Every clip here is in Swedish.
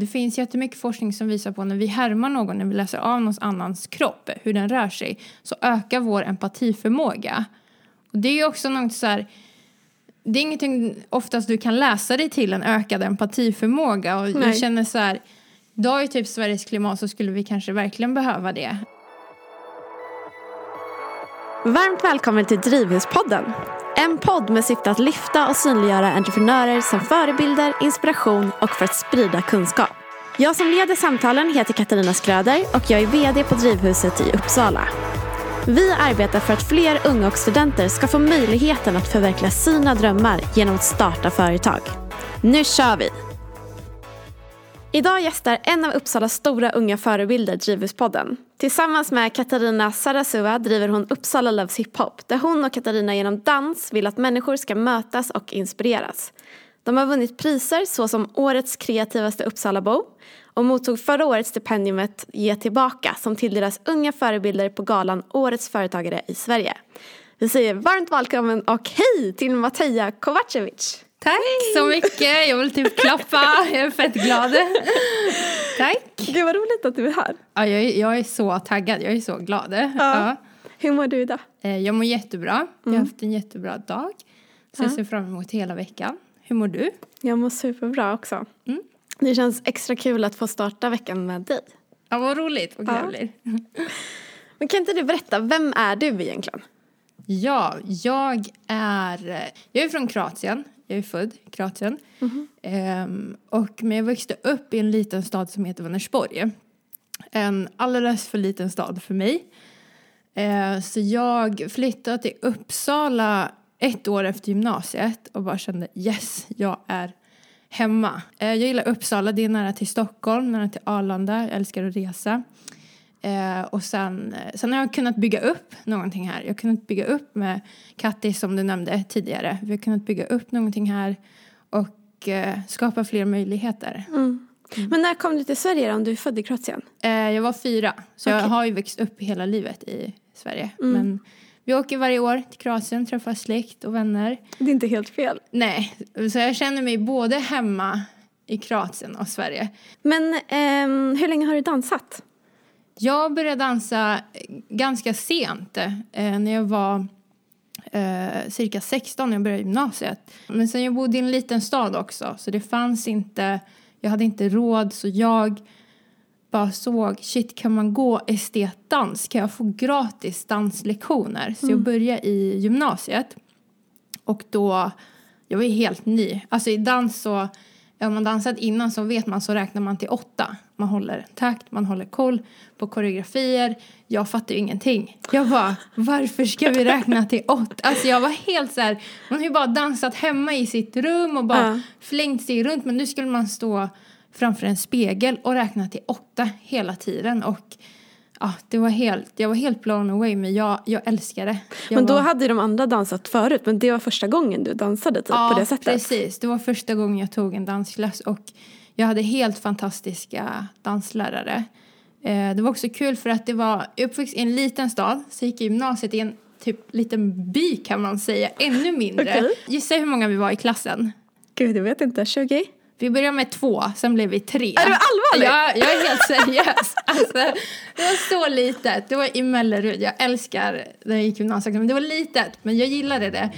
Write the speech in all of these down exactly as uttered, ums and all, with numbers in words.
Det finns jättemycket forskning som visar på när vi härmar någon, när vi läser av någon annans kropp, hur den rör sig, så ökar vår empatiförmåga. Och det är ju också något så här, det är ingenting oftast du kan läsa dig till en ökad empatiförmåga. Och jag känner så här, idag är typ Sveriges klimat, så skulle vi kanske verkligen behöva det. Varmt välkommen till Drivhuspodden. En podd med syfte att lyfta och synliggöra entreprenörer som förebilder, inspiration och för att sprida kunskap. Jag som leder samtalen heter Katarina Skröder och jag är vd på Drivhuset i Uppsala. Vi arbetar för att fler unga och studenter ska få möjligheten att förverkliga sina drömmar genom att starta företag. Nu kör vi! Idag gästar en av Uppsalas stora unga förebilder Drivhuspodden. Tillsammans med Katarina Sarasua driver hon Uppsala Loves Hip Hop, där hon och Katarina genom dans vill att människor ska mötas och inspireras. De har vunnit priser såsom Årets kreativaste Uppsalabo och mottog förra årets stipendiumet Ge tillbaka som tilldelas unga förebilder på galan Årets företagare i Sverige. Vi säger varmt välkommen och hej till Mateja Kovacevic! Tack så mycket, jag vill typ klappa, jag är fett glad. Tack. Gud vad roligt att du är här. Ja, jag, är, jag är så taggad, jag är så glad. Ja. Ja. Hur mår du idag? Jag mår jättebra, mm. jag har haft en jättebra dag. Så jag ser fram emot hela veckan. Hur mår du? Jag mår superbra också. Mm. Det känns extra kul att få starta veckan med dig. Ja, vad roligt och kul. Ja. Men kan inte du berätta, vem är du egentligen? Ja, jag är, jag är från Kroatien. Jag är född i Kroatien. Mm-hmm. Ehm, och men jag växte upp i en liten stad som heter Vänersborg. En alldeles för liten stad för mig. Ehm, så jag flyttade till Uppsala ett år efter gymnasiet. Och bara kände, yes, jag är hemma. Ehm, jag gillar Uppsala, det är nära till Stockholm, nära till Arlanda. Jag älskar att resa. Ehm, och sen, sen har jag kunnat bygga upp någonting här. Jag har kunnat bygga upp med Katti som du nämnde tidigare. Vi har kunnat bygga upp någonting här och eh, skapa fler möjligheter. Mm. Mm. Men när kom du till Sverige då, om du är född i Kroatien? Eh, jag var fyra, så okay. Jag har ju växt upp hela livet i Sverige. Mm. Men vi åker varje år till Kroatien, träffar släkt och vänner. Det är inte helt fel. Nej, så jag känner mig både hemma i Kroatien och Sverige. Men eh, hur länge har du dansat? Jag började dansa ganska sent eh, när jag var... Eh, cirka sexton när jag började gymnasiet. Men sen jag bodde i en liten stad också, så det fanns inte, jag hade inte råd, så jag bara såg, shit, kan man gå estetdans? Kan jag få gratis danslektioner? Så mm. jag började i gymnasiet och då, jag var helt ny. Alltså i dans så, om man dansat innan så vet man, så räknar man till åtta. Man håller takt, man håller koll på koreografier. Jag fattar ju ingenting. Jag bara, varför ska vi räkna till åtta? Alltså jag var helt så här, man har ju bara dansat hemma i sitt rum och bara uh. flängt sig runt. Men nu skulle man stå framför en spegel och räkna till åtta hela tiden. Och ja, det var helt, jag var helt blown away, men jag, jag älskade det. Jag men då var... hade ju de andra dansat förut, men det var första gången du dansade typ, ja, på det sättet. Ja, precis. Det var första gången jag tog en dansklass och jag hade helt fantastiska danslärare. Eh, det var också kul för att det var uppväxt i en liten stad. Så gick gymnasiet i en typ liten by kan man säga. Ännu mindre. Okay. Gissa hur många vi var i klassen. Gud, jag vet inte. tjugo? Vi började med två, sen blev vi tre. Är du allvarlig? Jag, jag är helt seriös. Alltså, det var så litet. Det var i Mellerud. Jag älskar när jag gick gymnasiet. Men det var litet, men jag gillade det.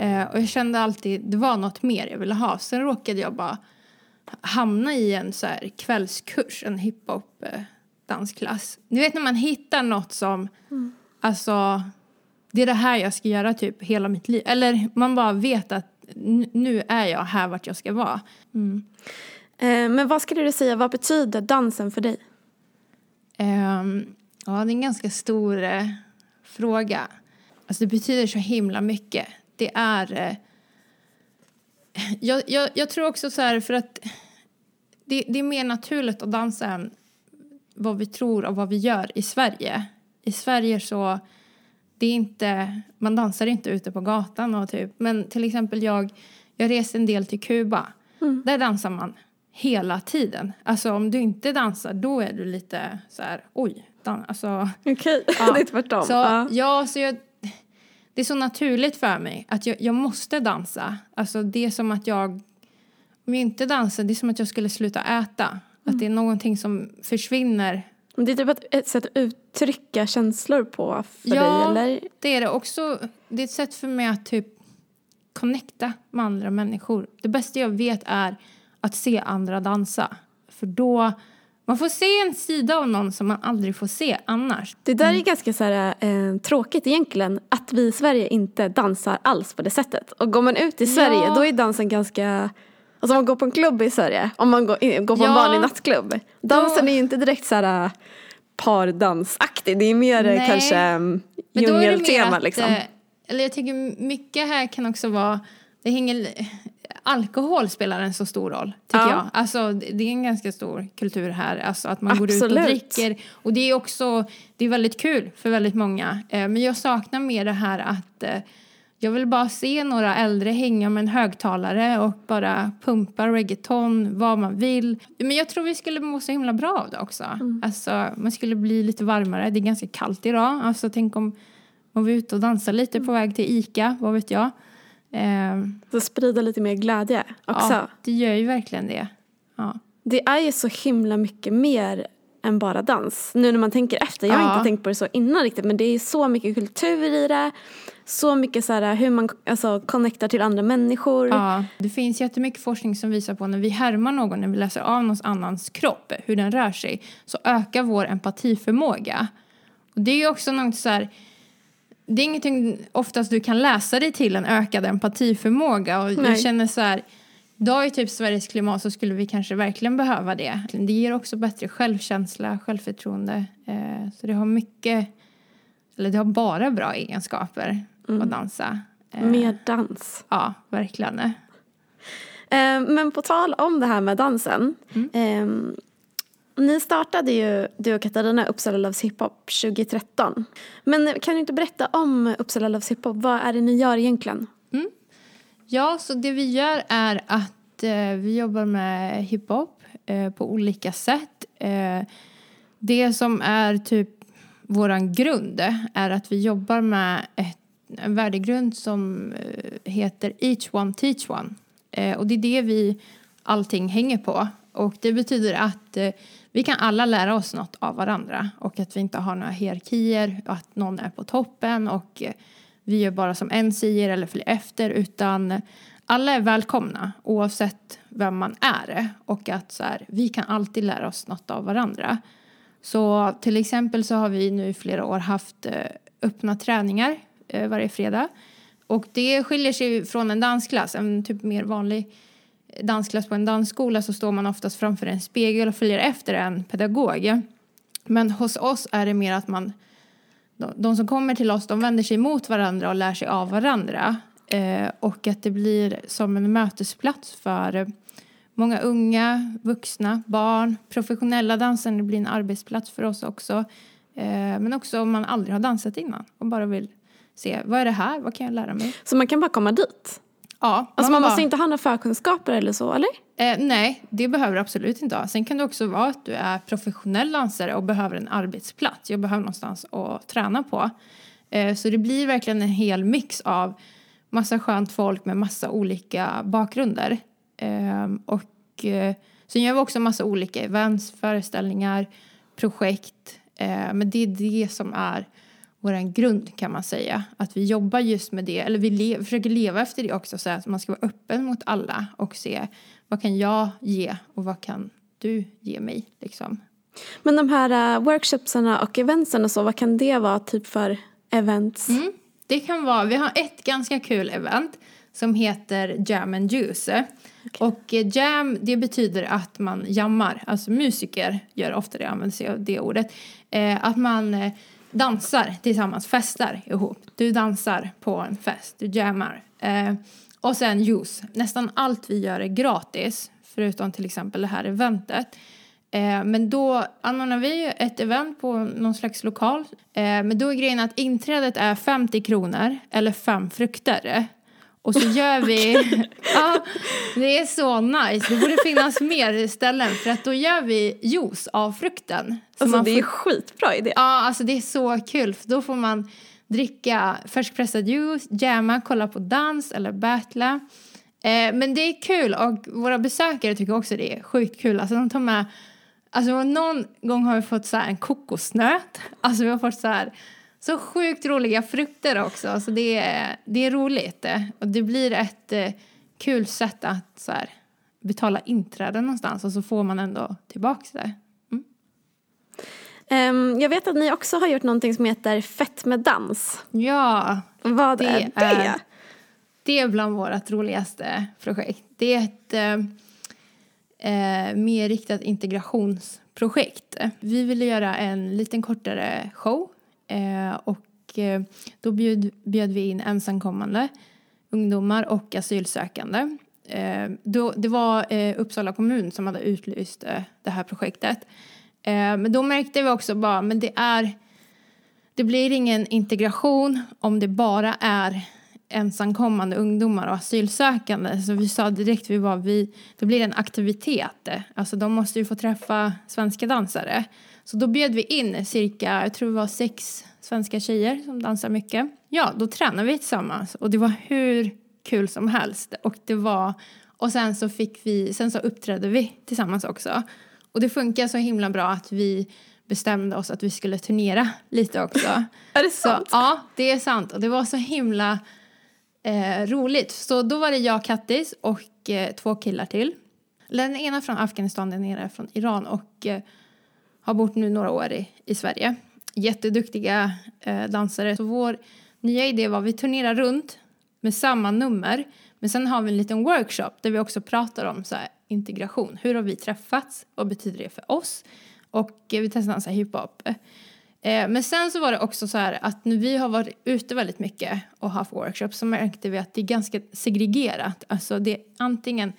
Eh, och jag kände alltid, det var något mer jag ville ha. Sen råkade jag bara hamna i en så här kvällskurs, en hiphop eh, dansklass. Du vet när man hittar något som, mm. alltså, det är det här jag ska göra typ hela mitt liv. Eller man bara vet att n- nu är jag här vart jag ska vara. Mm. Eh, men vad skulle du säga, vad betyder dansen för dig? Eh, ja, det är en ganska stor eh, fråga. Alltså det betyder så himla mycket. Det är... Jag, jag, jag tror också så här, för att det, det är mer naturligt att dansa än vad vi tror och vad vi gör i Sverige. I Sverige så... Det är inte... Man dansar inte ute på gatan och typ... Men till exempel jag... Jag reser en del till Kuba. Mm. Där dansar man hela tiden. Alltså om du inte dansar, då är du lite så här... Oj, dan- alltså... Okej, okay. Ja. Det är tvärtom. Så, ja. Ja, så jag... det är så naturligt för mig att jag, jag måste dansa. Alltså det är som att jag, om jag inte dansar, det är som att jag skulle sluta äta. Mm. Att det är någonting som försvinner. Men det är typ ett sätt att uttrycka känslor på för ja, dig, eller? Ja, det är det också. Det är ett sätt för mig att typ connecta med andra människor. Det bästa jag vet är att se andra dansa. För då, man får se en sida av någon som man aldrig får se annars. Det där är ganska så här, eh, tråkigt egentligen. Att vi i Sverige inte dansar alls på det sättet. Och går man ut i Sverige, ja. Då är dansen ganska... Alltså om man går på en klubb i Sverige. Om man går, går på ja. en vanlig nattklubb. Dansen då... är ju inte direkt så här pardansaktig. Det är mer Nej. kanske djungeltema liksom. Eller jag tycker mycket här kan också vara... Det hänger... Alkohol spelar en så stor roll, tycker ja. jag. Alltså, det är en ganska stor kultur här. Alltså, att man Absolut. går ut och dricker. Och det är också... Det är väldigt kul för väldigt många. Men jag saknar mer det här att... Jag vill bara se några äldre hänga med en högtalare och bara pumpa reggaeton, vad man vill. Men jag tror vi skulle må så himla bra av det också. Mm. Alltså, man skulle bli lite varmare. Det är ganska kallt idag. Alltså, tänk om man var ute och dansar lite på väg till Ica, vad vet jag. Eh. Så sprida lite mer glädje också. Ja, det gör ju verkligen det. Ja. Det är ju så himla mycket mer än bara dans. Nu när man tänker efter. Jag har ja. inte tänkt på det så innan riktigt. Men det är så mycket kultur i det. Så mycket så här, hur man alltså, connectar till andra människor. Ja. Det finns jättemycket forskning som visar på när vi härmar någon. När vi läser av någons annans kropp. Hur den rör sig. Så ökar vår empatiförmåga. Och det är ju också något så här... Det är ingenting oftast du kan läsa dig till en ökad empatiförmåga. Och Nej. jag känner så här... Då i typ Sveriges klimat så skulle vi kanske verkligen behöva det. Det ger också bättre självkänsla, självförtroende. Eh, så det har mycket, eller det har bara bra egenskaper mm. att dansa. Eh, Mer dans. Ja, verkligen. Eh, men på tal om det här med dansen. Mm. Eh, Ni startade ju, du och Katarina, Uppsala Loves Hip Hop tjugo tretton. Men kan du inte berätta om Uppsala Loves Hip Hop? Vad är det ni gör egentligen? Mm. Ja, så det vi gör är att eh, vi jobbar med hiphop eh, på olika sätt. Eh, det som är typ våran grund är att vi jobbar med ett, en värdegrund som eh, heter Each One Teach One. Eh, och det är det vi allting hänger på. Och det betyder att eh, vi kan alla lära oss något av varandra. Och att vi inte har några hierarkier, att någon är på toppen och... Eh, Vi gör bara som en säger eller följer efter. Utan alla är välkomna oavsett vem man är. Och att så här, vi kan alltid lära oss något av varandra. Så till exempel så har vi nu i flera år haft öppna träningar varje fredag. Och det skiljer sig från en dansklass. En typ mer vanlig dansklass på en dansskola så står man oftast framför en spegel och följer efter en pedagog. Men hos oss är det mer att man... De som kommer till oss, de vänder sig mot varandra och lär sig av varandra. Eh, och att det blir som en mötesplats för många unga, vuxna, barn. Professionella dansare blir en arbetsplats för oss också. Eh, men också om man aldrig har dansat innan och bara vill se, vad är det här? Vad kan jag lära mig? Så man kan bara komma dit? Ja. Man, alltså man bara... måste inte ha några förkunskaper eller så, eller? Eh, nej, det behöver du absolut inte ha. Sen kan det också vara att du är professionell dansare och behöver en arbetsplats. Jag behöver någonstans att träna på. Eh, så det blir verkligen en hel mix av massa skönt folk med massa olika bakgrunder. Eh, och eh, sen gör vi också massa olika events, föreställningar, projekt. Eh, men det är det som är... vår grund kan man säga. Att vi jobbar just med det. Eller vi le- försöker leva efter det också. Så att man ska vara öppen mot alla. Och se vad kan jag ge. Och vad kan du ge mig. Liksom. Men de här uh, workshopsarna och eventsen och så. Vad kan det vara typ för events? Mm, det kan vara. Vi har ett ganska kul event. Som heter Jam and Juice. Okay. Och uh, jam, det betyder att man jammar. Alltså musiker gör ofta det. Använder sig av det ordet. Uh, att man... Uh, dansar tillsammans, festar ihop. Du dansar på en fest, du jammar. Eh, och sen juice. Nästan allt vi gör är gratis. Förutom till exempel det här eventet. Eh, men då anordnar vi ett event på någon slags lokal. Eh, men då är grejen att inträdet är femtio kronor eller fem frukter. Och så gör vi... ja, det är så nice. Det borde finnas mer ställen. För att då gör vi juice av frukten. Alltså man det får, är skitbra idé. Ja, alltså det är så kul. För då får man dricka färskpressad juice, jamma, kolla på dans eller battla. Eh, men det är kul, och våra besökare tycker också det är sjukt kul. Alltså de tar med, alltså någon gång har vi fått så här en kokosnöt. Alltså vi har fått så här så sjukt roliga frukter också. Alltså det är, det är roligt. Och det blir ett eh, kul sätt att så här betala inträde någonstans, och så får man ändå tillbaka det. Mm. Um, jag vet att ni också har gjort någonting som heter Fett med dans. Ja. Vad det är det? Är, det är bland vårat roligaste projekt. Det är ett eh, mer riktat integrationsprojekt. Vi ville göra en liten kortare show. Eh, och eh, då bjöd, bjöd vi in ensamkommande ungdomar och asylsökande. Eh, då, det var eh, Uppsala kommun som hade utlyst eh, det här projektet. Eh, men då märkte vi också bara, men det är, det blir ingen integration om det bara är ensamkommande ungdomar och asylsökande. Så vi sa direkt, vi bara, vi, det blir en aktivitet. Alltså de måste ju få träffa svenska dansare. Så då bjöd vi in cirka, jag tror det var sex svenska tjejer som dansar mycket. Ja, då tränade vi tillsammans, och det var hur kul som helst. Och det var, och sen så fick vi, sen så uppträdde vi tillsammans också. Och det funkar så himla bra att vi bestämde oss att vi skulle turnera lite också. Är det sant? Så, ja, det är sant. Och det var så himla eh, roligt. Så då var det jag, Kattis och eh, två killar till. Den ena från Afghanistan, den andra från Iran, och eh, har bott nu några år i, i Sverige. Jätteduktiga eh, dansare. Så vår nya idé var att vi turnerar runt med samma nummer. Men sen har vi en liten workshop där vi också pratar om så här, integration. Hur har vi träffats? Vad betyder det för oss? Och eh, vi testade så här hiphop. Eh, men sen så var det också så här att när vi har varit ute väldigt mycket och haft workshops, så märkte vi att det är ganska segregerat. Alltså det är antingen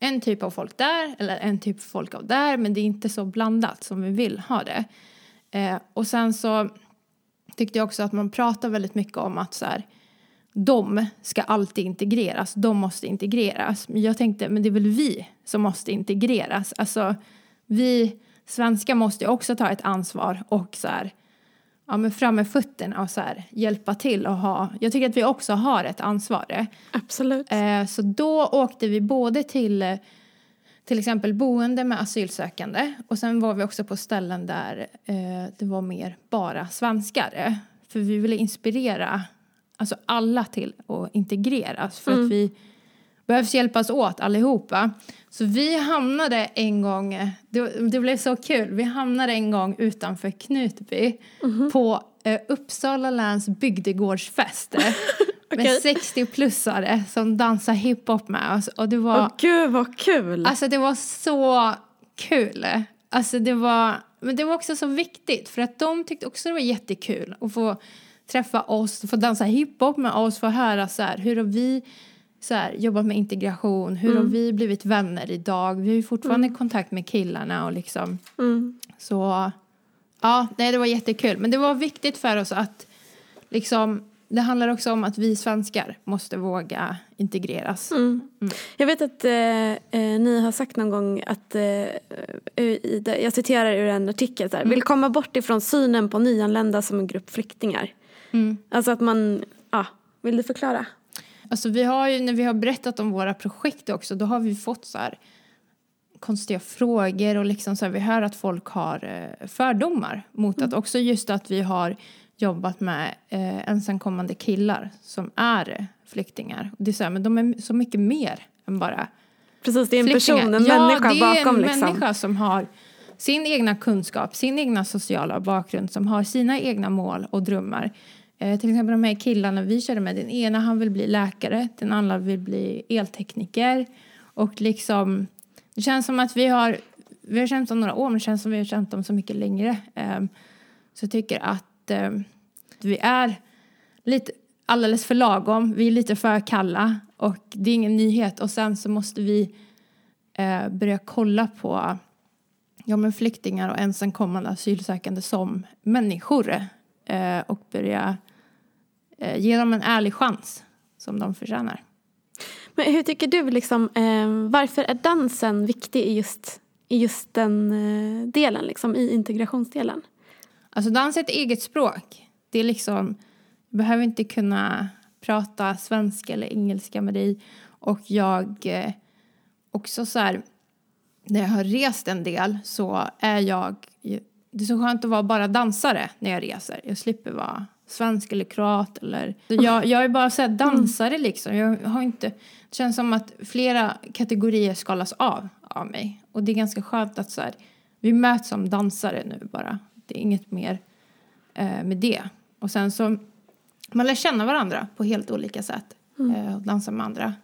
en typ av folk där eller en typ av folk av där. Men det är inte så blandat som vi vill ha det. Eh, och sen så tyckte jag också att man pratar väldigt mycket om att så här, de ska alltid integreras. De måste integreras. Men jag tänkte, men det är väl vi som måste integreras. Alltså vi svenskar måste också ta ett ansvar och så här, ja, men fram med fötterna och så här, hjälpa till och ha. Jag tycker att vi också har ett ansvar. Absolut. Eh, så då åkte vi både till till exempel boende med asylsökande. Och sen var vi också på ställen där eh, det var mer bara svenskare. För vi ville inspirera alltså alla till att integreras. För mm. att vi behövs hjälpas åt allihopa. Så vi hamnade en gång, det, det blev så kul, vi hamnade en gång utanför Knutby mm-hmm. på eh, Uppsala läns bygdegårdsfester okay. med sextio-plussare som dansar hiphop med oss. Och det var, åh gud vad kul! Alltså det var så kul. Alltså det var, men det var också så viktigt, för att de tyckte också det var jättekul att få träffa oss, få dansa hiphop med oss, få höra så här, hur har vi så här, jobbat med integration, hur mm. har vi blivit vänner idag, vi har ju fortfarande mm. kontakt med killarna och liksom mm. så ja, nej det var jättekul, men det var viktigt för oss att liksom, det handlar också om att vi svenskar måste våga integreras. Mm. Mm. Jag vet att eh, ni har sagt någon gång att eh, i det, jag citerar ur en artikel där, mm. vill komma bort ifrån synen på nyanlända som en grupp flyktingar. Mm. Alltså att man, ja, vill du förklara? Alltså vi har ju, när vi har berättat om våra projekt också, då har vi fått så här konstiga frågor och liksom så här, vi hör att folk har fördomar mot mm. att också just att vi har jobbat med eh, ensamkommande killar som är flyktingar. Det är så här, men de är så mycket mer än bara precis, det är en flyktingar. person, en ja, människa bakom. Ja, det är en liksom. människa som har sin egna kunskap, sin egna sociala bakgrund, som har sina egna mål och drömmar. Eh, till exempel de här killarna vi körde med, den ena han vill bli läkare, den andra vill bli eltekniker. Och liksom, det känns som att vi har, vi har känt om några år, men det känns som att vi har känt om så mycket längre. Eh, så jag tycker att eh, vi är lite alldeles för lagom, vi är lite för kalla, och det är ingen nyhet. Och sen så måste vi eh, börja kolla på ja, men flyktingar och ensamkommande asylsökande som människor. Eh, och börja eh, ge dem en ärlig chans som de förtjänar. Men hur tycker du, liksom, eh, varför är dansen viktig i just, i just den eh, delen, liksom, i integrationsdelen? Alltså dans är ett eget språk. Det är liksom Jag behöver inte kunna prata svenska eller engelska med dig. Och jag också så här, när jag har rest en del så är jag, det är så skönt att vara bara dansare när jag reser. Jag slipper vara svensk eller kroat eller, jag, jag är bara så här dansare liksom. Jag har inte, det känns som att flera kategorier skalas av av mig. Och det är ganska skönt att så här, vi möts som dansare nu bara. Det är inget mer eh, med det. Och sen så, man lär känna varandra på helt olika sätt. Mm. Eh, och dansa med andra.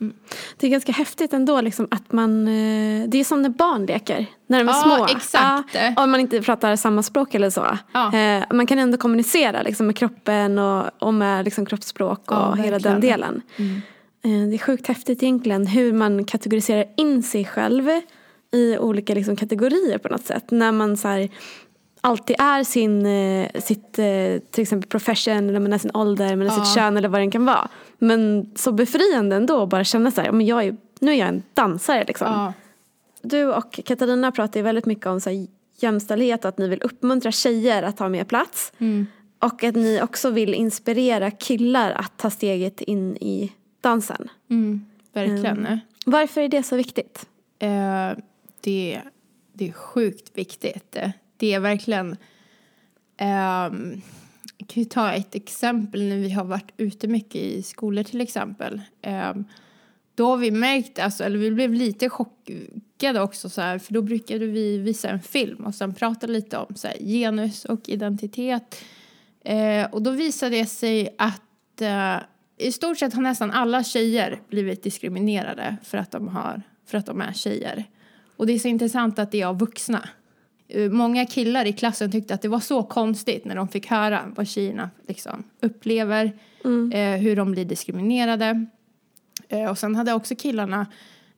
Mm. Det är ganska häftigt ändå liksom, att man, det är som när barn leker när de är ja, små exakt. Ja, om man inte pratar samma språk eller så ja. Man kan ändå kommunicera liksom, med kroppen och, och med liksom, kroppsspråk och ja, hela den delen. Mm. Det är sjukt häftigt egentligen hur man kategoriserar in sig själv i olika liksom, kategorier på något sätt, när man så här, alltid är sin, sitt till exempel profession, eller man är sin ålder, man är ja. sitt kön eller vad den kan vara. Men så befriande ändå att bara känna så här, men jag är, nu är jag en dansare liksom. Ja. Du och Katarina pratar ju väldigt mycket om så här, jämställdhet och att ni vill uppmuntra tjejer att ta mer plats. Mm. Och att ni också vill inspirera killar att ta steget in i dansen. Mm, verkligen. Um, varför är det så viktigt? Uh, det, det är sjukt viktigt. Det är verkligen... Um, jag kan ju ta ett exempel när vi har varit ute mycket i skolor till exempel. Um, då har vi märkt, alltså, eller vi blev lite chockade också så här, för då brukade vi visa en film och sen prata lite om så här, genus och identitet. Uh, och då visade det sig att uh, i stort sett har nästan alla tjejer blivit diskriminerade för att de, har, för att de är tjejer. Och det är så intressant att det är av vuxna. Många killar i klassen tyckte att det var så konstigt när de fick höra vad tjejerna liksom upplever, mm. eh, hur de blir diskriminerade. Eh, och sen hade också killarna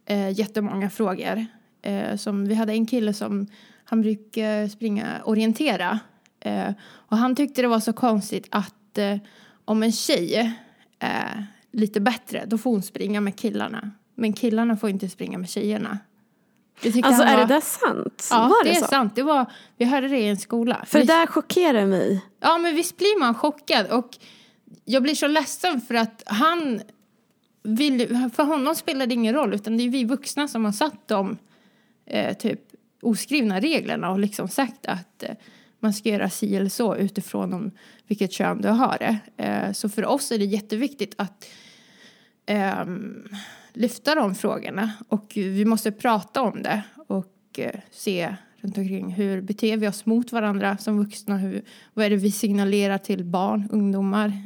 eh, jättemånga frågor. Eh, som, vi hade en kille som han brukar springa orientera. Eh, och han tyckte det var så konstigt att eh, om en tjej är lite bättre, då får hon springa med killarna. Men killarna får inte springa med tjejerna. Alltså var... är det där sant? Ja, var det, det är så? sant. Det var... Vi hörde det i en skola. För vi... det där chockerar mig. Ja, men visst blir man chockad. Och jag blir så ledsen för att han... Vill... För honom spelar det ingen roll. Utan det är vi vuxna som har satt de eh, typ, oskrivna reglerna. Och liksom sagt att eh, man ska göra si eller så utifrån om vilket kön du har det. Eh, så för oss är det jätteviktigt att... Eh, lyfta de frågorna och vi måste prata om det och se runt omkring hur beter vi oss mot varandra som vuxna, hur, vad är det vi signalerar till barn, ungdomar,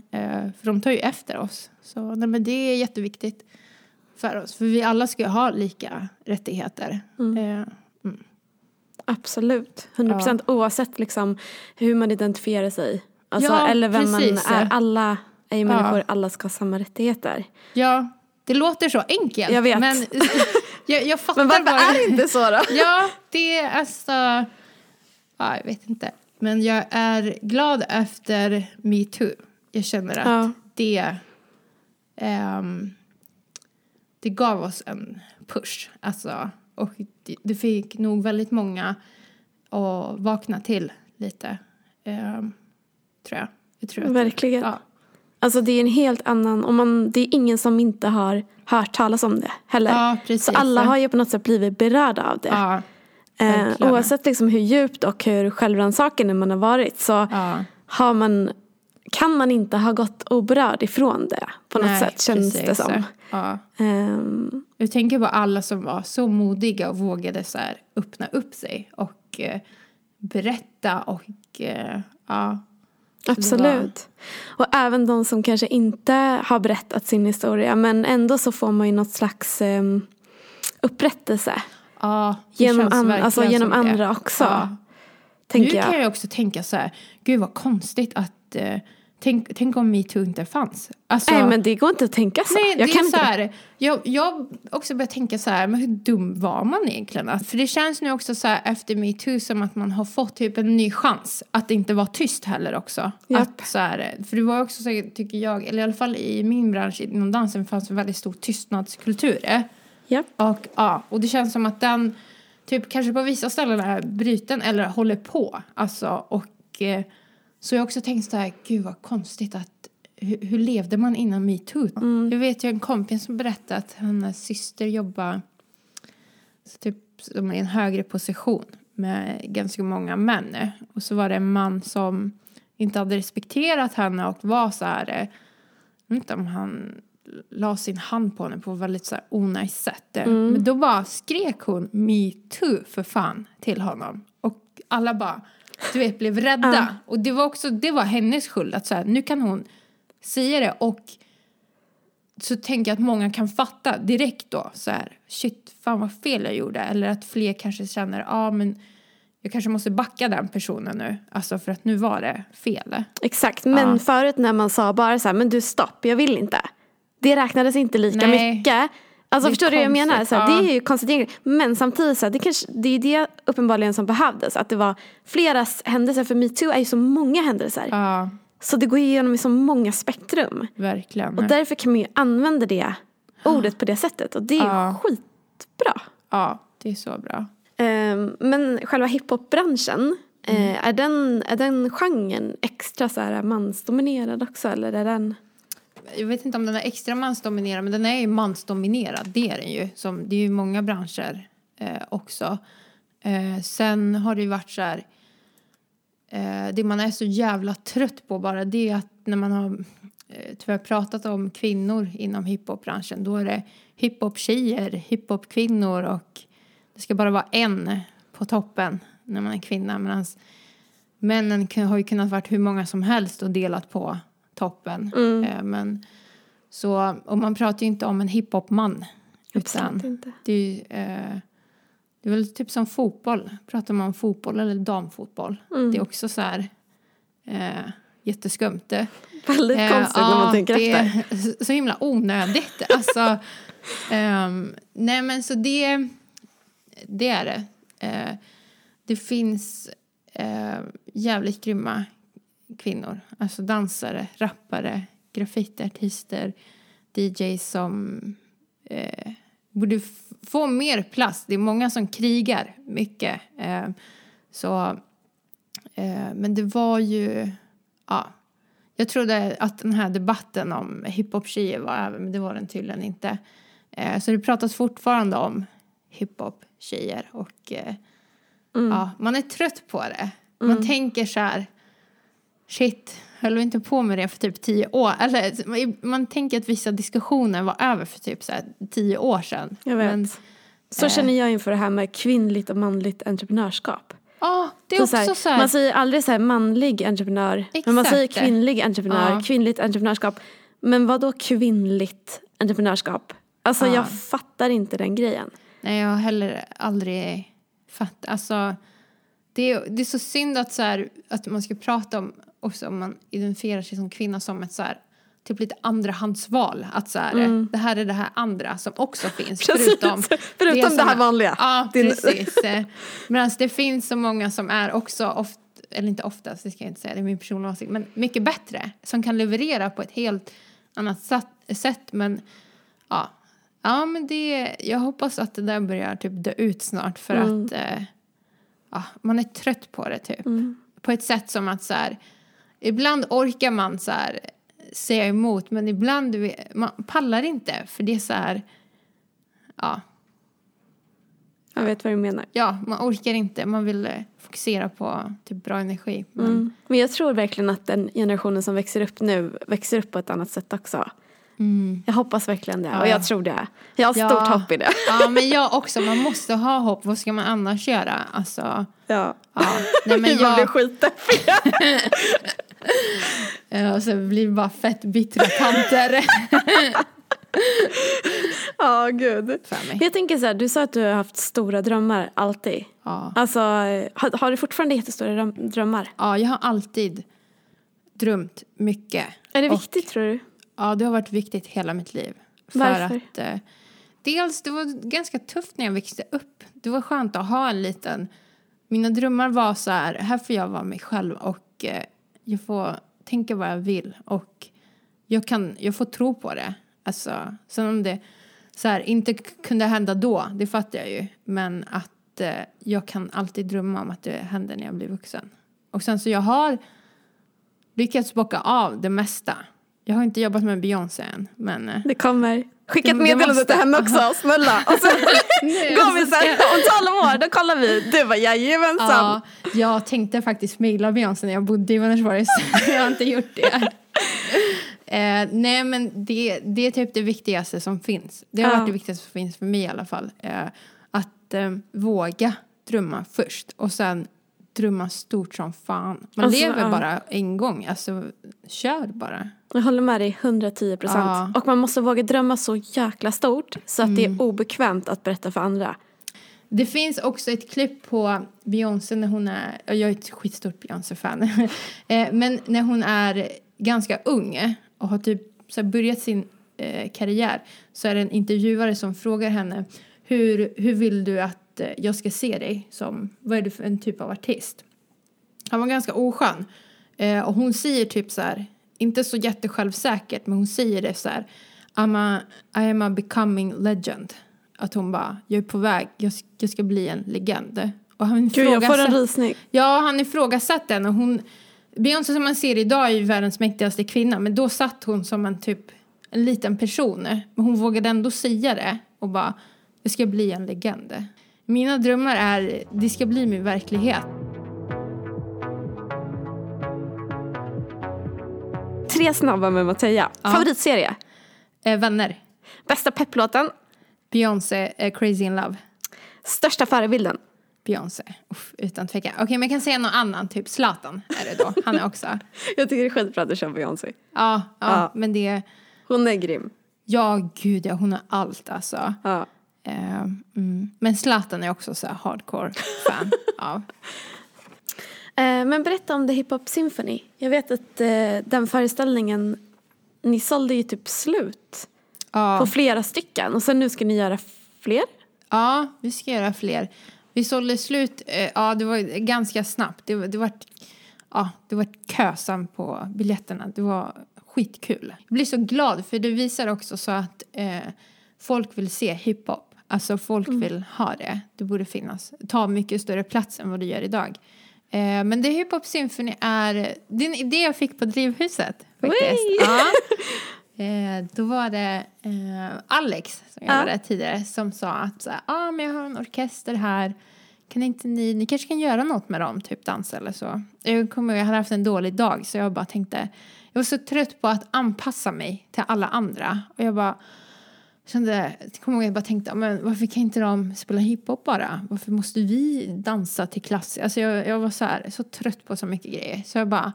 för de tar ju efter oss, så nej, men det är jätteviktigt för oss, för vi alla ska ha lika rättigheter. Mm. Mm. Absolut, hundra procent ja. Oavsett liksom hur man identifierar sig alltså, ja, eller vem precis. Man är, alla är ju människor, ja. Alla ska ha samma rättigheter. Ja. Det låter så enkelt. Jag vet. Men, jag, jag fattar men varför bara... är det inte så då? Ja, det är alltså... Ja, jag vet inte. Men jag är glad efter Me Too. Jag känner att ja. det... Um, det gav oss en push. Alltså, och det, det fick nog väldigt många att vakna till lite. Um, tror jag. jag tror Verkligen. Det, ja. Alltså det är en helt annan... Om man, det är ingen som inte har hört talas om det heller. Ja, precis. Så alla har ju på något sätt blivit berörda av det. Ja, eh, oavsett liksom hur djupt och hur självrannsaken man har varit så ja. har man, kan man inte ha gått oberörd ifrån det. På något Nej, sätt känns precis. det som. Ja. Um, Jag tänker på alla som var så modiga och vågade så här öppna upp sig och eh, berätta och... Eh, ja. Absolut. Och även de som kanske inte har berättat sin historia, men ändå så får man ju något slags um, upprättelse. Ja, genom, an- alltså genom andra också. Ja. Nu jag. kan jag också tänka så här, gud vad konstigt att uh, tänk, tänk om MeToo inte fanns. Alltså, nej, men det går inte att tänka så. Nej, jag kan så här, jag, jag också börjar tänka så här, men hur dum var man egentligen? För det känns nu också så här, efter MeToo som att man har fått typ en ny chans att inte vara tyst heller också. Yep. Att så här, för det var också så här, tycker jag, eller i alla fall i min bransch inom dansen fanns en väldigt stor tystnadskultur. Yep. Och, ja, och det känns som att den typ kanske på vissa ställen är bruten eller håller på. Alltså, och... Eh, Så jag har också tänkt så här, gud vad konstigt att hur, hur levde man innan MeToo? Mm. Jag vet ju en kompis som berättade att hennes syster jobbar så typ som i en högre position med ganska många män. Och så var det en man som inte hade respekterat henne och var så här, jag vet inte om han la sin hand på henne på väldigt så här onajs sätt. Mm. Men då bara skrek hon me too för fan till honom. Och alla bara, du vet, blev rädda. Mm. Och det var också, det var hennes skuld att så här, nu kan hon säga det. Och så tänker jag att många kan fatta direkt då så här, shit, fan vad fel jag gjorde. Eller att fler kanske känner, ja ah, men jag kanske måste backa den personen nu. Alltså för att nu var det fel. Exakt, men ja. Förut när man sa bara så här, men du stopp, jag vill inte. Det räknades inte lika Nej. Mycket. Alltså förstår du vad jag menar? Så här, ja. Det är ju konstigt. Men samtidigt så här, det, kanske, det är det uppenbarligen som behövdes. Att det var flera händelser. För MeToo är ju så många händelser. Ja. Så det går igenom i så många spektrum. Verkligen. Och därför kan man ju använda det ordet på det sättet. Och det är ja. Skitbra. Ja, det är så bra. Um, men själva hiphopbranschen. Mm. Uh, är, den, är den genren extra så här mansdominerad också? Eller är den... Jag vet inte om den är extra mansdominerad, men den är ju mansdominerad, det är den ju. Som, det är ju många branscher eh, också. Eh, sen har det ju varit så här, eh, det man är så jävla trött på bara, det är att när man har eh, tyvärr pratat om kvinnor inom hiphopbranschen, då är det hiphop-tjejer, hiphop-kvinnor och det ska bara vara en på toppen när man är kvinna. Medan männen har ju kunnat vara hur många som helst och delat på toppen. Mm. Men så, och man pratar ju inte om en hiphopman. Utan inte. Det är ju eh, det är väl typ som fotboll. Pratar man om fotboll eller damfotboll. Mm. Det är också så här eh, jätteskumt. Väldigt eh, konstigt eh, när man ja, tänker det efter. Så, så himla onödigt. Alltså, eh, nej men så det det är det. Eh, det finns eh, jävligt grymma kvinnor, alltså dansare, rappare, graffitartister, D J som eh, borde f- få mer plats. Det är många som krigar mycket. Eh, så, eh, men det var ju, ja, jag trodde att den här debatten om hiphop-tjejer var över, men det var den tydligen inte. Eh, så det pratas fortfarande om hiphop-tjejer och eh, mm. ja, man är trött på det. Man mm. tänker så här, shit, höll vi inte på med det för typ tio år? Eller, man tänker att vissa diskussioner var över för typ så här tio år sedan. Jag vet. Men, så äh... känner jag inför det här med kvinnligt och manligt entreprenörskap. Ja, ah, det är så också så här, så här. Man säger aldrig så här manlig entreprenör. Exakt. Men man säger kvinnlig entreprenör, ah. kvinnligt entreprenörskap. Men vad då kvinnligt entreprenörskap? Alltså ah. jag fattar inte den grejen. Nej, jag har heller aldrig fattat. Alltså, det är, det är så synd att, så här, att man ska prata om... Också om man identifierar sig som kvinna som ett så här, typ lite andrahandsval. Att så här, mm. det här är det här andra som också finns. förutom förutom det, som, det här vanliga. Ja, Din... precis. Men det finns så många som är också, oft, eller inte oftast, det ska jag inte säga, det är min personliga åsikt. Men mycket bättre. Som kan leverera på ett helt annat sätt. Men ja, ja men det, jag hoppas att det där börjar typ dö ut snart. För mm. att ja, man är trött på det typ. Mm. På ett sätt som att så här... Ibland orkar man så här säga emot, men ibland man pallar inte, för det är så här, ja. Jag vet vad du menar. Ja, man orkar inte, man vill fokusera på typ bra energi. Men, mm. men jag tror verkligen att den generationen som växer upp nu växer upp på ett annat sätt också. Mm. Jag hoppas verkligen det, ja. Och jag tror det. Jag har ja. stort hopp i det. Ja, men jag också, man måste ha hopp. Vad ska man annars göra? Alltså, ja. ja. Nej, men jag... jag blir skitdeppig. Ja, och så blir bara fett bittra tanter. Ja, oh, gud. Jag tänker så här, du sa att du har haft stora drömmar alltid. Ja. Alltså, har, har du fortfarande jättestora drömmar? Ja, jag har alltid drömt mycket. Är det viktigt, och... tror du? Ja, det har varit viktigt hela mitt liv. För Varför? Att, eh, dels, det var ganska tufft när jag växte upp. Det var skönt att ha en liten... Mina drömmar var så här, här får jag vara mig själv. Och eh, jag får tänka vad jag vill. Och jag, kan, jag får tro på det. Alltså, sen om det så här, inte kunde hända då, det fattar jag ju. Men att eh, jag kan alltid drömma om att det händer när jag blir vuxen. Och sen så jag har... lyckats bocka av det mesta. Jag har inte jobbat med Beyoncé än, men... Det kommer. Skicka ett meddelande till henne också, snälla. Och så går vi sen, om tolv år, då kollar vi. Du var jajamensam. Ja, jag tänkte faktiskt mejla Beyoncé när jag bodde i Vänersborg. Jag har inte gjort det. Eh, nej, men det, det är typ det viktigaste som finns. Det har ja. varit det viktigaste som finns för mig i alla fall. Eh, att eh, våga drömma först. Och sen drömma stort som fan. Man alltså, lever ja. bara en gång. Alltså, kör bara. Jag håller med dig hundratio procent. Ja. Och man måste våga drömma så jäkla stort. Så att mm. det är obekvämt att berätta för andra. Det finns också ett klipp på Beyoncé när hon är... Jag är ett skitstort Beyoncé-fan. eh, men när hon är ganska ung... och har typ så här börjat sin eh, karriär, så är det en intervjuare som frågar henne hur, hur vill du att eh, jag ska se dig som, vad är du för en typ av artist? Han var ganska oskön eh, och hon säger typ så här, inte så jättesjälvsäkert, men hon säger det så här: I'm a, I am a becoming legend. Att hon bara, jag är på väg, jag, jag ska bli en legend. Och han Gud, jag får en rysning. Ja, han ifrågasatt den, och hon Beyoncé som man ser idag är ju världens mäktigaste kvinna. Men då satt hon som en typ en liten person. Men hon vågade ändå säga det. Och bara, jag ska bli en legend. Mina drömmar är, det ska bli min verklighet. Tre snabba med Mateja. Ja. Favoritserie? Eh, vänner. Bästa pepplåten? Beyoncé, eh, Crazy in Love. Största förebilden? Beyoncé, uff, utan tvekan. Okej, okay, men jag kan säga någon annan, typ Zlatan är det då. Han är också. Jag tycker det är skitbra att du kör Beyoncé. Ja, ja, ja, men det... Hon är grym. Ja, gud, ja, hon har allt alltså. Ja. Uh, mm. Men Zlatan är också så här hardcore-fan av. Uh, men berätta om The Hip-Hop Symphony. Jag vet att uh, den föreställningen, ni sålde ju typ slut uh. på flera stycken. Och sen nu ska ni göra fler? Ja, vi ska göra fler. Vi sålde slut, eh, ja det var ganska snabbt. Det, det var ja, det var kösan på biljetterna. Det var skitkul. Jag blir så glad, för det visar också så att eh, folk vill se hiphop. Alltså folk mm. vill ha det. Det borde finnas. Ta mycket större plats än vad det gör idag. Eh, men det Hip-Hop Symphony är, det är en idé jag fick på Drivhuset faktiskt. Ja. Eh, då var det eh, Alex som jag ja. var där tidigare, som sa att så här, ah, men jag har en orkester här, kan inte ni, ni kanske kan göra något med dem, typ dans eller så. Jag kommer, jag hade haft en dålig dag, så jag bara tänkte, jag var så trött på att anpassa mig till alla andra, och jag bara kände, jag kommer ihåg, jag bara tänkte, men varför kan inte de spela hiphop bara? Varför måste vi dansa till klass? Alltså jag, jag var så här, så trött på så mycket grejer, så jag bara,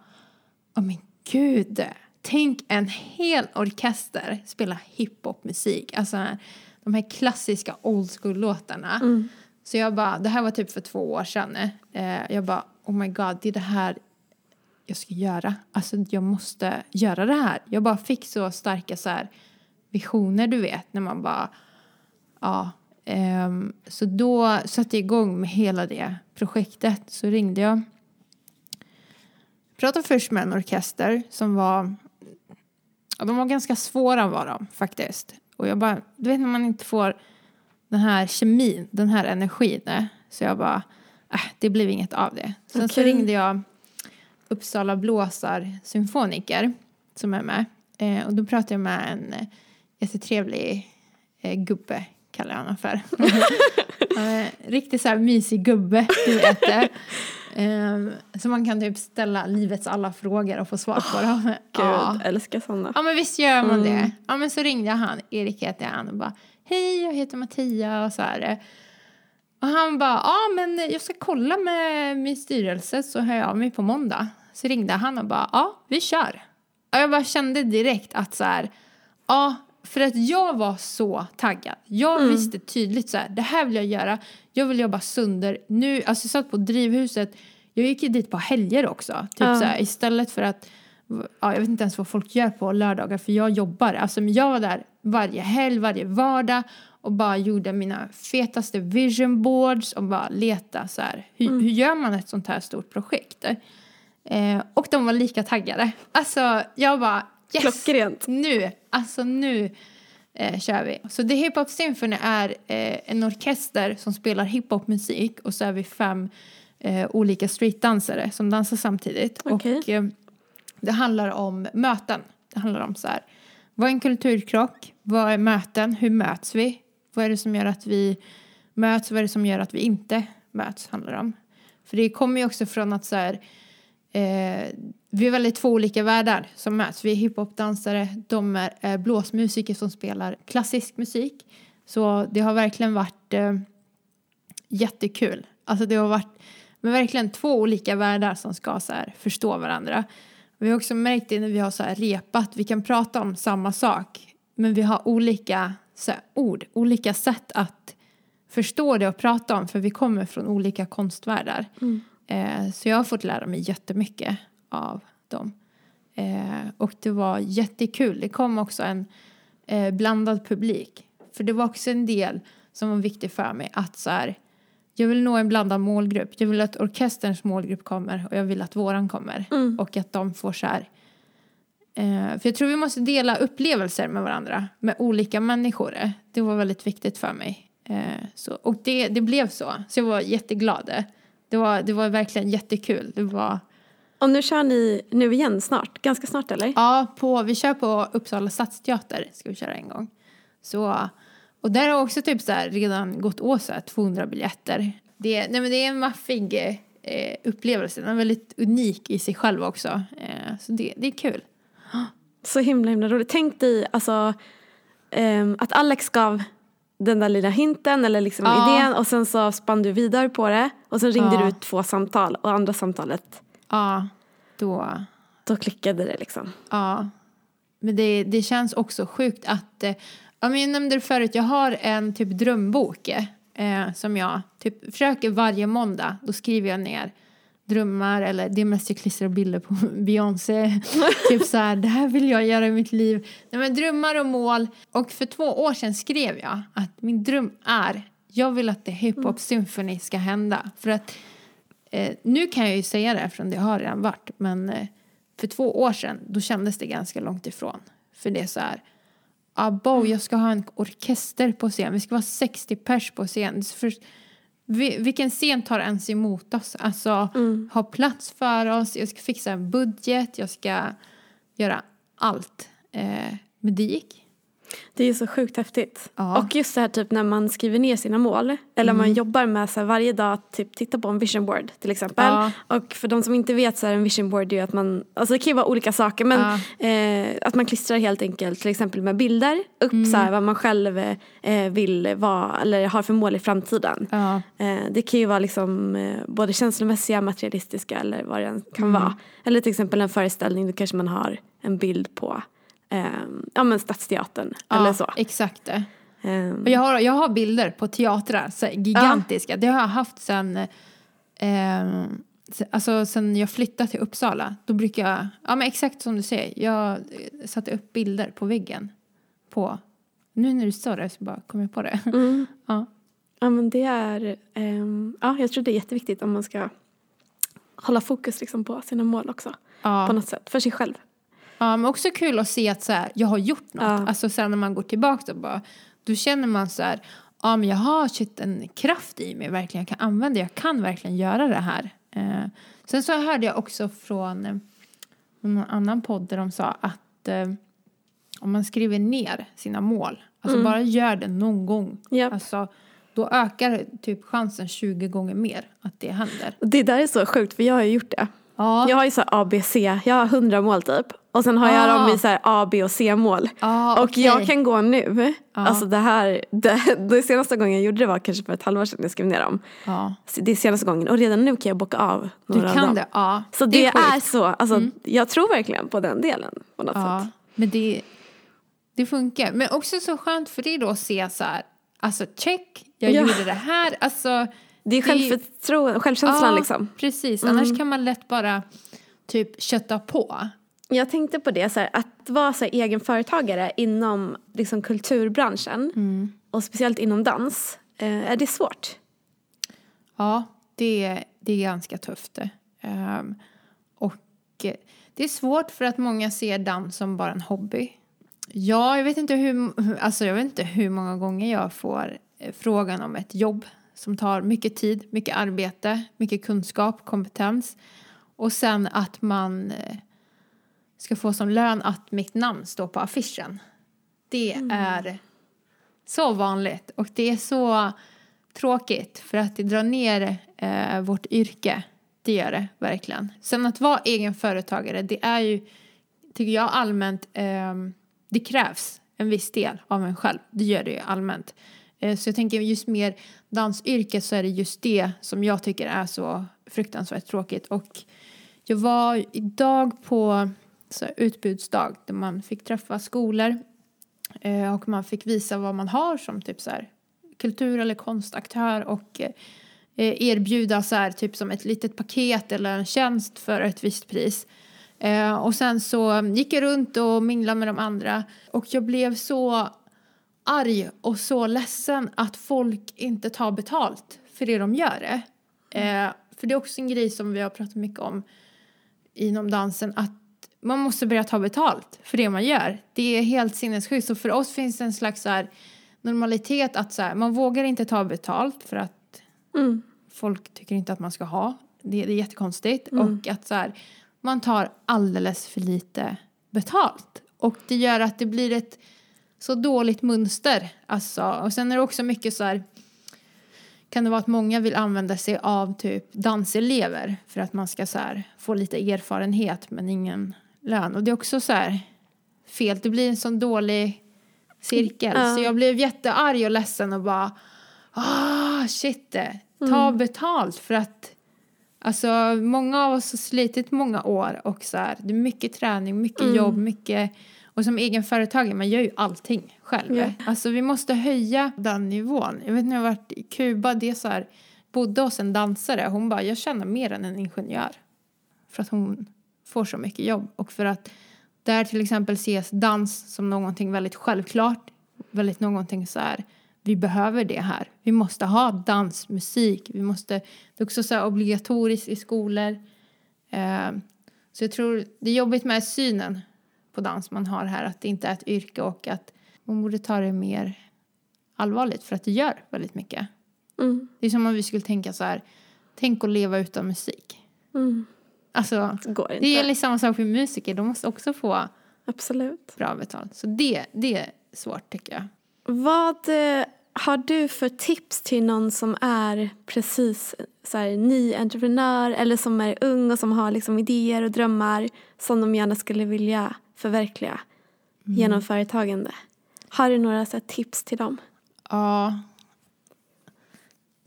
åh men gud, tänk en hel orkester spela hiphopmusik. Alltså de här klassiska old school-låtarna. Mm. Så jag bara, det här var typ för två år sedan. Eh, jag bara, oh my god, det är det här jag ska göra. Alltså jag måste göra det här. Jag bara fick så starka så här visioner, du vet. När man bara, ja. Eh, så då satte jag igång med hela det projektet. Så ringde jag. Pratade först med en orkester som var... Ja, de var ganska svåra var de faktiskt. Och jag bara, du vet när man inte får den här kemin, den här energin. Så jag bara, äh, det blev inget av det. Sen okay. så ringde jag Uppsala blåsar symfoniker som är med. Eh, och då pratade jag med en eh, jättetrevlig eh, gubbe, kallar jag honom för. eh, riktigt så här mysig gubbe, du vet det. Um, så man kan typ ställa livets alla frågor och få svar på dem. Oh, ja. Gud, älskar sådana. Ja, men visst gör man mm. det. Ja, men så ringde han, Erik heter han, och bara, hej, jag heter Mateja och så här. Och han bara, ja men jag ska kolla med min styrelse, så hör jag av mig på måndag. Så ringde han och bara, ja vi kör. Och jag bara kände direkt att så här, ja, för att jag var så taggad. Jag mm. visste tydligt så här, det här vill jag göra. Jag vill jobba sönder. Nu, alltså jag satt på Drivhuset. Jag gick ju dit på helger också. Typ mm. så här, istället för att... Ja, jag vet inte ens vad folk gör på lördagar. För jag jobbar. Alltså, men jag var där varje helg, varje vardag. Och bara gjorde mina fetaste vision boards. Och bara leta så här. Hur, mm. hur gör man ett sånt här stort projekt? Eh, och de var lika taggade. Alltså, jag bara... Yes, klockrent. Nu, alltså nu eh, kör vi. Så The Hip-Hop Symphony är eh, en orkester som spelar hiphopmusik, och så är vi fem eh, olika streetdansare som dansar samtidigt. Okay. Och eh, Det handlar om möten. Det handlar om så här, vad är en kulturkrock? Vad är möten? Hur möts vi? Vad är det som gör att vi möts? Vad är det som gör att vi inte möts? Handlar om. För det kommer ju också från att så här, eh, vi är väldigt två olika världar som möts. Vi är hiphopdansare, de är eh, blåsmusiker som spelar klassisk musik. Så det har verkligen varit eh, jättekul. Alltså det har varit men verkligen två olika världar som ska så här, förstå varandra. Vi har också märkt det när vi har så här repat. Vi kan prata om samma sak. Men vi har olika så här, ord. Olika sätt att förstå det och prata om. För vi kommer från olika konstvärldar. Mm. Eh, så jag har fått lära mig jättemycket av dem. Eh, och det var jättekul. Det kom också en eh, blandad publik. För det var också en del som var viktig för mig. Att så här, jag vill nå en blandad målgrupp. Jag vill att orkesterns målgrupp kommer. Och jag vill att våran kommer. Mm. Och att de får så här. Eh, för jag tror vi måste dela upplevelser med varandra. Med olika människor. Det var väldigt viktigt för mig. Eh, så, och det, det blev så. Så jag var jätteglad. Det var, det var verkligen jättekul. Det var... Och nu kör ni nu igen snart. Ganska snart eller? Ja, på, vi kör på Uppsala Stadsteater. Ska vi köra en gång. Så... Och där har också typ så här redan gått åt så här tvåhundra biljetter. Det, nej men det är en maffig eh, upplevelse. Den är väldigt unik i sig själv också. Eh, så det, det är kul. Så himla himla roligt. Tänk dig alltså, eh, att Alex gav den där lilla hinten eller liksom ja. idén. Och sen så spann du vidare på det. Och sen ringde ja. du ut två samtal. Och andra samtalet. Ja, då. Då klickade det liksom. Ja, men det, det känns också sjukt att... Eh, Ja, men jag nämnde det förut, jag har en typ drömbok eh, som jag typ försöker varje måndag. Då skriver jag ner drömmar eller det är mest jag klistrar bilder på Beyoncé. typ så här, det här vill jag göra i mitt liv. Nej, men drömmar och mål. Och för två år sedan skrev jag att min dröm är, jag vill att The Hip-Hop Symphony ska hända. För att, eh, nu kan jag ju säga det eftersom det har redan varit. Men eh, för två år sedan, då kändes det ganska långt ifrån. För det är så här... Abba, jag ska ha en orkester på scen. Vi ska vara sextio pers på scen. För, vilken scen tar ens emot oss? Alltså, mm. ha plats för oss. Jag ska fixa en budget. Jag ska göra allt. Eh, men det gick. Det är så sjukt häftigt. Ja. Och just det här typ när man skriver ner sina mål. Eller mm. man jobbar med så här, varje dag. Typ titta på en vision board till exempel. Ja. Och för de som inte vet så är en vision board ju att man. Alltså det kan ju vara olika saker. Men ja. eh, att man klistrar helt enkelt. Till exempel med bilder. Upp mm. så här, vad man själv eh, vill vara. Eller har för mål i framtiden. Ja. Eh, det kan ju vara liksom. Eh, både känslomässiga, materialistiska. Eller vad det än kan mm. vara. Eller till exempel en föreställning. Då kanske man har en bild på. Um, ja men Stadsteatern ja, eller så. Exakt det. Um. Och jag har jag har bilder på teatrar så gigantiska. Ja. Det har jag haft sen eh, alltså sen jag flyttade till Uppsala. Då brukar jag ja men exakt som du säger. Jag satte upp bilder på väggen på nu när du står där så bara kommer jag på det. Mm. ja. Ja men det är um, ja jag tror det är jätteviktigt om man ska hålla fokus liksom på sina mål också ja. På något sätt för sig själv. Ja, men också kul att se att så här, jag har gjort något. Ja. Alltså sen när man går tillbaka då, bara, då känner man så här, ja men jag har shit, en kraft i mig verkligen. Jag kan använda, jag kan verkligen göra det här. Eh, sen så hörde jag också från eh, någon annan podd där de sa att eh, om man skriver ner sina mål, alltså mm. bara gör det någon gång. Yep. Alltså då ökar typ chansen tjugo gånger mer att det händer. Det där är så sjukt för jag har ju gjort det. Ja. Jag har ju så här A B C, jag har hundra mål typ. Och sen har ah. jag dem i så här A, B och C-mål. Ah, och okay. jag kan gå nu. Ah. Alltså det här, det, det senaste gången jag gjorde det var kanske för ett halvår sedan jag skrev ner dem. Ah. Det är senaste gången. Och redan nu kan jag bocka av några av dem. Du kan det, ja. Ah. Så det, det är, är så, alltså mm. jag tror verkligen på den delen på något ah. sätt. Men det, det funkar. Men också så skönt för dig då att se så här, alltså check, jag ja. gjorde det här. Alltså, det är självförtro- självkänslan ah, liksom. Precis, annars mm. kan man lätt bara typ kötta på. Jag tänkte på det, så här, att vara så här, egen företagare inom liksom, kulturbranschen mm. och speciellt inom dans, eh, är det svårt? Ja, det, det är ganska tufft. Um, och det är svårt för att många ser dans som bara en hobby. Ja, jag vet inte hur, alltså, jag vet inte hur många gånger jag får frågan om ett jobb som tar mycket tid, mycket arbete, mycket kunskap, kompetens. Och sen att man... ska få som lön att mitt namn står på affischen. Det mm. är så vanligt. Och det är så tråkigt. För att det drar ner eh, vårt yrke. Det gör det verkligen. Sen att vara egen företagare. Det är ju, tycker jag allmänt. Eh, det krävs en viss del av en själv. Det gör det ju allmänt. Eh, så jag tänker just mer dansyrke. Så är det just det som jag tycker är så fruktansvärt tråkigt. Och jag var idag på så här, utbudsdag. Där man fick träffa skolor. Eh, och man fick visa vad man har som typ så här, kultur- eller konstaktör. Och eh, erbjuda så här, typ som ett litet paket eller en tjänst för ett visst pris. Eh, och sen så gick jag runt och minglade med de andra. Och jag blev så arg och så ledsen att folk inte tar betalt för det de gör det. Eh, för det är också en grej som vi har pratat mycket om inom dansen. Att man måste börja ta betalt för det man gör. Det är helt sinnessjukt. Så för oss finns det en slags så här normalitet att så här, man vågar inte ta betalt för att mm. folk tycker inte att man ska ha. Det, det är jättekonstigt. Mm. Och att så här, man tar alldeles för lite betalt. Och det gör att det blir ett så dåligt mönster. Alltså. Och sen är det också mycket så här, kan det vara att många vill använda sig av typ danselever för att man ska så här, få lite erfarenhet men ingen lön. Och det är också så här fel. Det blir en sån dålig cirkel. Mm. Så jag blev jättearg och ledsen och bara ah, shit det. Ta mm. betalt för att alltså många av oss har slitit många år och så här, det är mycket träning, mycket mm. jobb, mycket och som egen företagare man gör ju allting själv. Yeah. Alltså vi måste höja den nivån. Jag vet när jag har varit i Kuba, det är så här bodde hos en dansare, hon bara jag känner mer än en ingenjör för att hon får så mycket jobb och för att där till exempel ses dans som någonting väldigt självklart. Väldigt någonting så här. Vi behöver det här. Vi måste ha dans, musik. Vi måste, det är också så här obligatoriskt i skolor. Eh, så jag tror det är jobbigt med synen på dans man har här. Att det inte är ett yrke och att man borde ta det mer allvarligt. För att det gör väldigt mycket. Mm. Det är som om vi skulle tänka så här. Tänk att leva utan musik. Mm. Alltså, det, det är liksom samma sak för musiker. De måste också få absolut bra betalt. Så det, det är svårt tycker jag. Vad eh, har du för tips till någon som är precis så här, ny entreprenör eller som är ung och som har liksom, idéer och drömmar som de gärna skulle vilja förverkliga mm. genom företagande? Har du några så här, tips till dem? Ja,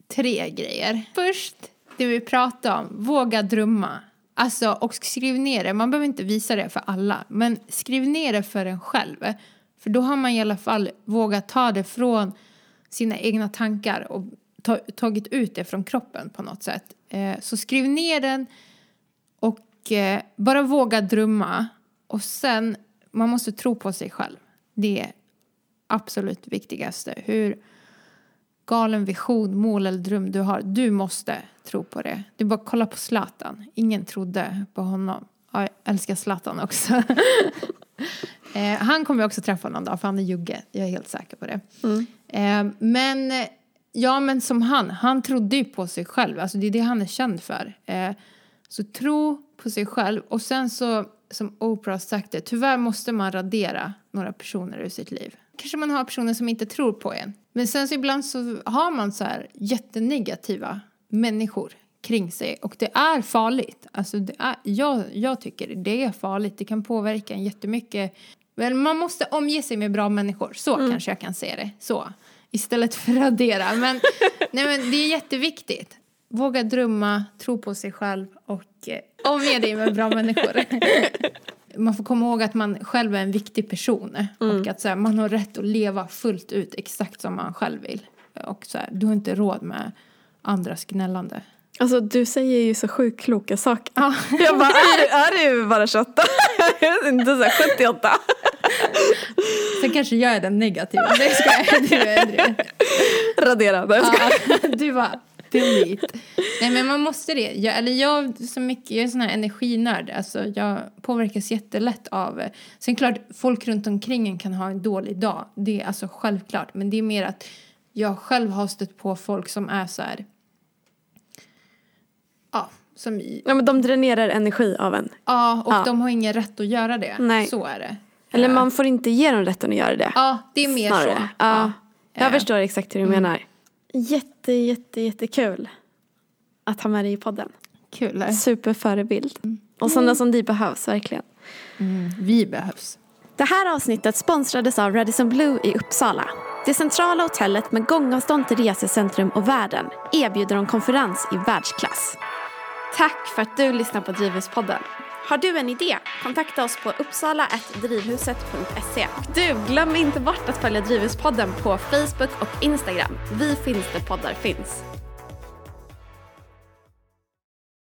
tre grejer. Först, det vi pratar om, våga drömma. Alltså, och skriv ner det. Man behöver inte visa det för alla. Men skriv ner det för en själv. För då har man i alla fall vågat ta det från sina egna tankar. Och ta, tagit ut det från kroppen på något sätt. Eh, så skriv ner den. Och eh, bara våga drömma. Och sen, man måste tro på sig själv. Det är absolut viktigaste. Hur galen vision, mål eller dröm du har. Du måste tro på det. Du bara kolla på Zlatan. Ingen trodde på honom. Ja, jag älskar Zlatan också. eh, han kommer också träffa någon dag. För han är jugge. Jag är helt säker på det. Mm. Eh, men ja, men som han. Han trodde ju på sig själv. Alltså det är det han är känd för. Eh, så tro på sig själv. Och sen så, som Oprah sagt det. Tyvärr måste man radera några personer ur sitt liv. Kanske man har personer som inte tror på en. Men sen så ibland så har man så här jättenegativa människor kring sig. Och det är farligt. Alltså det är, jag, jag tycker det är farligt. Det kan påverka en jättemycket. Men man måste omge sig med bra människor. Så mm. kanske jag kan se det. Så. Istället för att radera. Men, nej men det är jätteviktigt. Våga drömma. Tro på sig själv. Och eh, omge dig med bra människor. Man får komma ihåg att man själv är en viktig person. Mm. Och att så här, man har rätt att leva fullt ut exakt som man själv vill. Och så här, du har inte råd med andras gnällande. Alltså du säger ju så sjukt kloka saker. Ja. Jag bara, är du bara tjugoåtta? Inte så här sjuttioåtta. Sen kanske jag är den negativa. Det ska jag, du är det. Radera. Det ska. Ja, du bara, delete. Nej men man måste det. Jag, eller jag, så mycket, jag är sån här energinörd. Alltså jag påverkas jättelätt av. Sen klart, folk runt omkring en kan ha en dålig dag. Det är alltså självklart. Men det är mer att jag själv har stött på folk som är så här. Ja, Som i... Ja, men de dränerar energi av en. Ja, och ja. de har ingen rätt att göra det. Nej. Så är det. Eller ja. man får inte ge dem rätten att göra det. Ja, det är mer Snarare. så. Ja. Jag ja. förstår exakt hur du mm. menar. Jätte, jätte, jättekul att ha med dig i podden. Kul. Superförebild. Mm. Och sådana som de behövs, verkligen. Mm. Vi behövs. Det här avsnittet sponsrades av Radisson Blu i Uppsala. Det centrala hotellet med gångavstånd till resecentrum och världen erbjuder en konferens i världsklass. Tack för att du lyssnar på Drivhuspodden. Har du en idé? Kontakta oss på uppsala at drivhuset punkt se. Du, glöm inte bort att följa Drivhuspodden på Facebook och Instagram. Vi finns där poddar finns.